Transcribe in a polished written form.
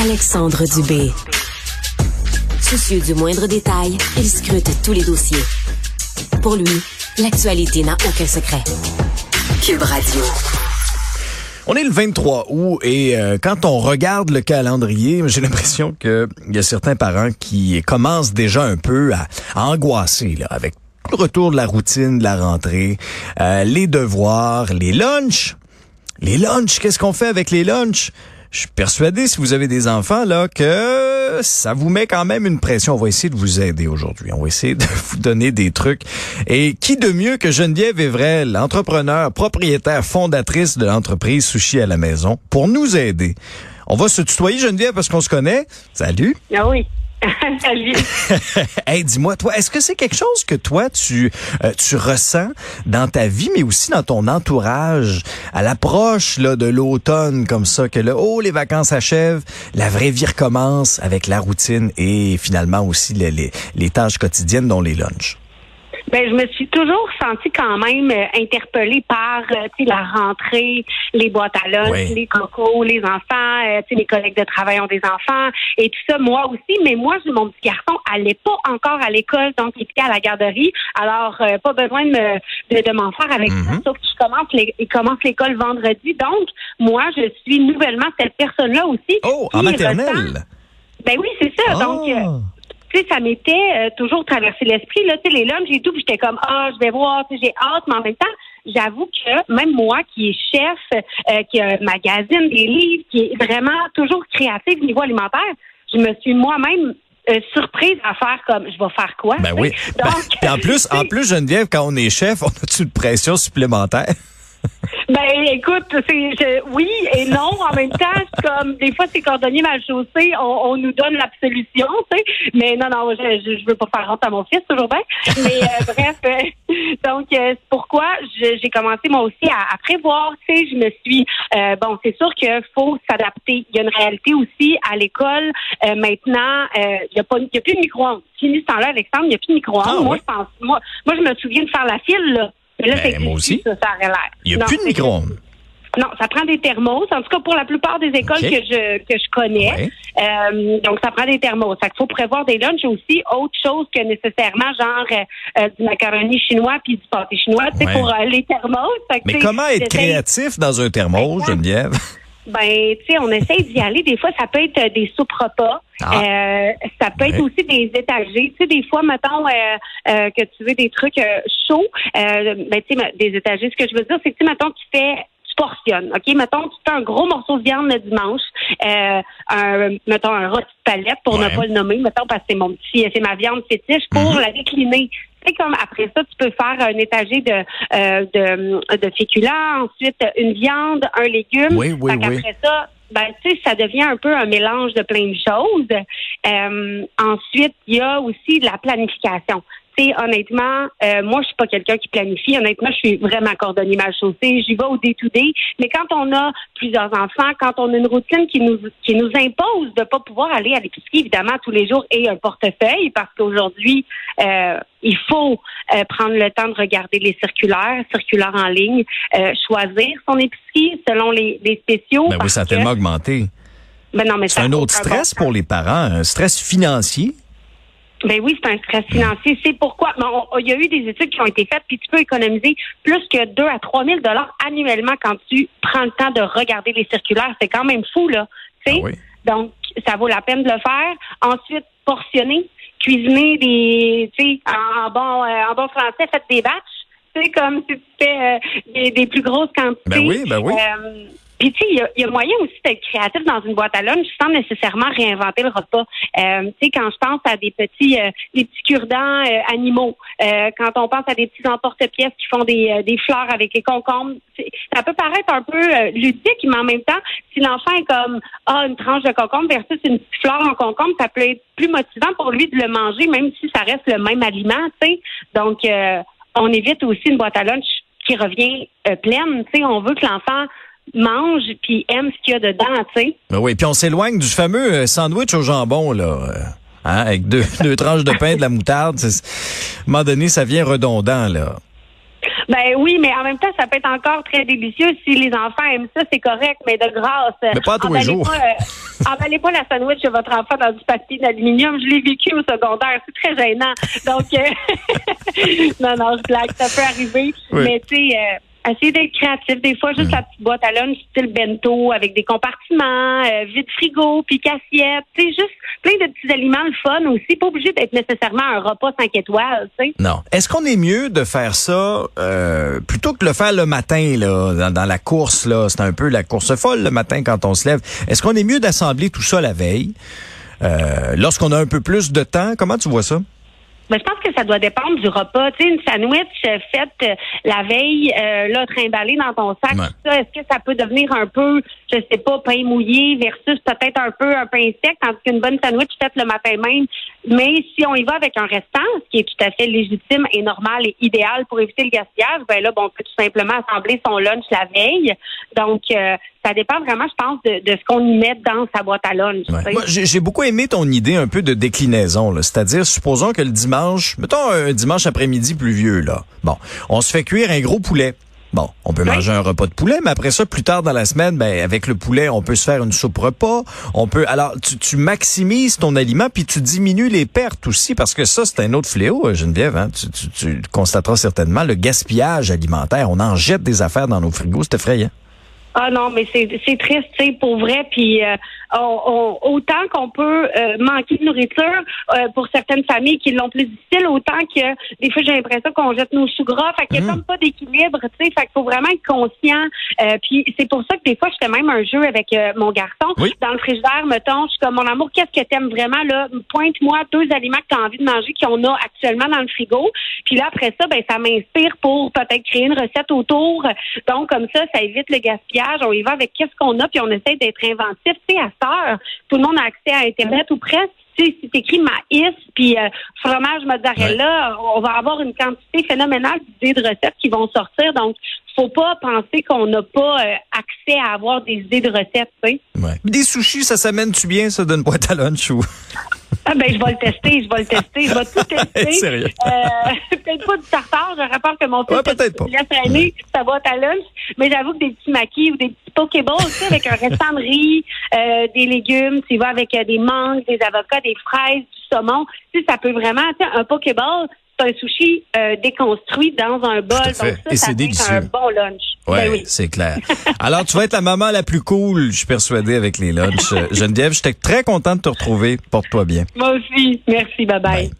Alexandre Dubé. Soucieux du moindre détail, il scrute tous les dossiers. Pour lui, l'actualité n'a aucun secret. Cube Radio. On est le 23 août et quand on regarde le calendrier, j'ai l'impression qu'il y a certains parents qui commencent déjà un peu à angoisser là, avec le retour de la routine de la rentrée, les devoirs, les lunchs. Les lunchs, qu'est-ce qu'on fait avec les lunchs? Je suis persuadé, si vous avez des enfants, là, que ça vous met quand même une pression. On va essayer de vous aider aujourd'hui. On va essayer de vous donner des trucs. Et qui de mieux que Geneviève Évrel, entrepreneur, propriétaire, fondatrice de l'entreprise Sushi à la maison, pour nous aider. On va se tutoyer, Geneviève, parce qu'on se connaît. Salut. Ah oui. Salut. Hey, dis-moi, toi, est-ce que c'est quelque chose que toi, tu ressens dans ta vie, mais aussi dans ton entourage, à l'approche là de l'automne, comme ça, que là, oh, les vacances s'achèvent, la vraie vie recommence avec la routine et finalement aussi les tâches quotidiennes, dont les lunchs? Ben, je me suis toujours sentie quand même interpellée par la rentrée, les boîtes à lunch, oui, les cocos, les enfants, les collègues de travail ont des enfants et tout ça, moi aussi. Mais moi, mon petit garçon allait pas encore à l'école, donc il était à la garderie. Alors, pas besoin de m'en faire avec ça, sauf que il commence l'école vendredi. Donc, moi, je suis nouvellement cette personne-là aussi. Oh, en maternelle? Ben oui, c'est ça. Oh. Donc... ça m'était toujours traversé l'esprit. Là, les lunchs et tout, puis j'étais comme, je vais voir, j'ai hâte. Mais en même temps, j'avoue que même moi, qui est chef, qui magasine des livres, qui est vraiment toujours créative au niveau alimentaire, je me suis moi-même surprise à faire comme, je vais faire quoi? Ben oui. Donc, ben, en plus, Geneviève, quand on est chef, on a-tu une pression supplémentaire? Ben, écoute, oui et non. En même temps, comme des fois, c'est cordonnier mal chaussé, on nous donne l'absolution, tu sais. Mais non, je veux pas faire honte à mon fils, toujours bien. Mais bref, donc c'est pourquoi j'ai commencé moi aussi à prévoir, tu sais. Je me suis, c'est sûr qu'il faut s'adapter. Il y a une réalité aussi à l'école. Maintenant, il y a plus de micro-ondes. Fini ce temps-là, Alexandre, il n'y a plus de micro-ondes. Moi, ouais. Moi, je me souviens de faire la file, là. Mais là, ben, c'est moi aussi. Ça aurait l'air. Il n'y a plus de micro-ondes. Non, ça prend des thermos. En tout cas, pour la plupart des écoles okay. que je connais. Ouais. Donc, ça prend des thermos. Fait qu'il faut prévoir des lunchs aussi. Autre chose que nécessairement, genre du macaroni chinois puis du pâté chinois, tu sais, ouais, pour les thermos. Fait que, mais comment être créatif dans un thermos, Geneviève? Ben, tu sais, on essaye d'y aller. Des fois, ça peut être des soupes repas. Ça peut être aussi des étagers. Tu sais, des fois, mettons que tu veux des trucs chauds. Tu sais, des étagers. Ce que je veux dire, c'est que, mettons, tu portionnes, OK? Mettons, tu fais un gros morceau de viande le dimanche. Mettons, un rôti de palette, pour ne pas le nommer, mettons, parce que c'est mon petit, c'est ma viande fétiche, pour la décliner. C'est comme après ça, tu peux faire un étagé de féculents, ensuite une viande, un légume. Oui, après ça, ça devient un peu un mélange de plein de choses. Ensuite, il y a aussi de la planification. Honnêtement, moi, je suis pas quelqu'un qui planifie. Honnêtement, je suis vraiment cordonnier mal chaussé. J'y vais au day-to-day. Mais quand on a plusieurs enfants, quand on a une routine qui nous impose de pas pouvoir aller à l'épicerie, évidemment, tous les jours, et un portefeuille, parce qu'aujourd'hui, il faut prendre le temps de regarder les circulaires en ligne, choisir son épicerie selon les spéciaux. Ben oui, ça a tellement augmenté. Ben non, mais c'est un autre stress pour les parents, un stress financier. Ben oui, c'est un stress financier. C'est pourquoi il y a eu des études qui ont été faites, puis tu peux économiser plus que 2 à 3 000 $ annuellement quand tu prends le temps de regarder les circulaires. C'est quand même fou, là. Tu sais? Ah oui. Donc, ça vaut la peine de le faire. Ensuite, portionner, cuisiner des, tu sais, en bon français, faites des batchs. Tu sais, comme si tu fais des plus grosses quantités. Ben oui. Puis, tu sais, il y a moyen aussi d'être créatif dans une boîte à lunch sans nécessairement réinventer le repas. Tu sais, quand je pense à des petits cure-dents animaux, quand on pense à des petits emporte-pièces qui font des fleurs avec les concombres, ça peut paraître un peu ludique, mais en même temps, si l'enfant est comme une tranche de concombre versus une petite fleur en concombre, ça peut être plus motivant pour lui de le manger, même si ça reste le même aliment, tu sais. Donc, on évite aussi une boîte à lunch qui revient pleine. Tu sais, on veut que l'enfant mange puis aime ce qu'il y a dedans, tu sais. Ben oui, puis on s'éloigne du fameux sandwich au jambon, là, hein, avec deux tranches de pain, de la moutarde. À un moment donné, ça vient redondant, là. Ben oui, mais en même temps, ça peut être encore très délicieux. Si les enfants aiment ça, c'est correct, mais de grâce. Mais pas tous les jours. Emballez pas la sandwich de votre enfant dans du papier d'aluminium. Je l'ai vécu au secondaire. C'est très gênant. Donc, non, je blague. Ça peut arriver. Oui. Mais tu sais... Essayez d'être créatif. Des fois, juste la petite boîte à lunch style bento avec des compartiments, vide-frigo, pique assiette. Tu sais, juste plein de petits aliments, le fun aussi. Pas obligé d'être nécessairement un repas 5 étoiles, tu sais. Non. Est-ce qu'on est mieux de faire ça plutôt que de le faire le matin, là, dans la course, là? C'est un peu la course folle le matin quand on se lève. Est-ce qu'on est mieux d'assembler tout ça la veille? Lorsqu'on a un peu plus de temps, comment tu vois ça? Ben, je pense que ça doit dépendre du repas. Tu sais, une sandwich faite la veille, là, trimballée dans ton sac, ouais. Tout ça, est-ce que ça peut devenir un peu, je sais pas, pain mouillé versus peut-être un peu un pain sec, tandis qu'une bonne sandwich faite le matin même. Mais si on y va avec un restant, ce qui est tout à fait légitime et normal et idéal pour éviter le gaspillage, ben là, bon, on peut tout simplement assembler son lunch la veille. Donc, ça dépend vraiment, je pense, de ce qu'on y met dans sa boîte à lunch. Ouais. Moi, j'ai beaucoup aimé ton idée un peu de déclinaison, là. C'est-à-dire, supposons que le dimanche, mettons un dimanche après-midi pluvieux, là. Bon, on se fait cuire un gros poulet. Bon, on peut manger un repas de poulet, mais après ça, plus tard dans la semaine, ben avec le poulet, on peut se faire une soupe repas. On peut, alors, tu maximises ton aliment, puis tu diminues les pertes aussi, parce que ça, c'est un autre fléau, Geneviève. Hein? Tu constateras certainement le gaspillage alimentaire. On en jette des affaires dans nos frigos, c'est effrayant. Ah non, mais c'est triste, tu sais, pour vrai. Puis autant qu'on peut manquer de nourriture pour certaines familles qui l'ont plus difficile, autant que des fois j'ai l'impression qu'on jette nos choux gras. Fait qu'il n'y a comme pas d'équilibre, tu sais. Fait qu'il faut vraiment être conscient. Puis c'est pour ça que des fois je fais même un jeu avec mon garçon. Oui. Dans le frigidaire, mettons, je suis comme mon amour, qu'est-ce que t'aimes vraiment là? Pointe-moi 2 aliments que t'as envie de manger qu'on a actuellement dans le frigo. Puis là après ça, ben ça m'inspire pour peut-être créer une recette autour. Donc comme ça évite le gaspillage. On y va avec qu'est-ce qu'on a, puis on essaie d'être inventif. Tu sais, à cette heure, tout le monde a accès à Internet ou presque. Tu sais, si t'écris maïs, puis fromage mozzarella, on va avoir une quantité phénoménale d'idées de recettes qui vont sortir. Donc, faut pas penser qu'on n'a pas accès à avoir des idées de recettes, tu sais. Ouais. Des sushis, ça s'amène-tu bien, ça, d'une boîte à lunch ou... Ah ben, je vais le tester. Je vais tout tester. Sérieux? Peut-être pas du tartare. J'aurais peur que mon fils laisse aller sa boîte à lunch. Mais j'avoue que des petits maquis ou des petits pokéballs, tu sais, avec un restant de riz, des légumes, tu vas avec des mangues, des avocats, des fraises, du saumon. Tu sais, ça peut vraiment, tu sais, un pokéball, c'est un sushi déconstruit dans un bol. Donc ça, et ça fait un bon lunch. Ouais, ben oui, c'est clair. Alors, tu vas être la maman la plus cool, je suis persuadée, avec les lunchs. Geneviève, j'étais très contente de te retrouver. Porte-toi bien. Moi aussi. Merci, bye-bye. Bye.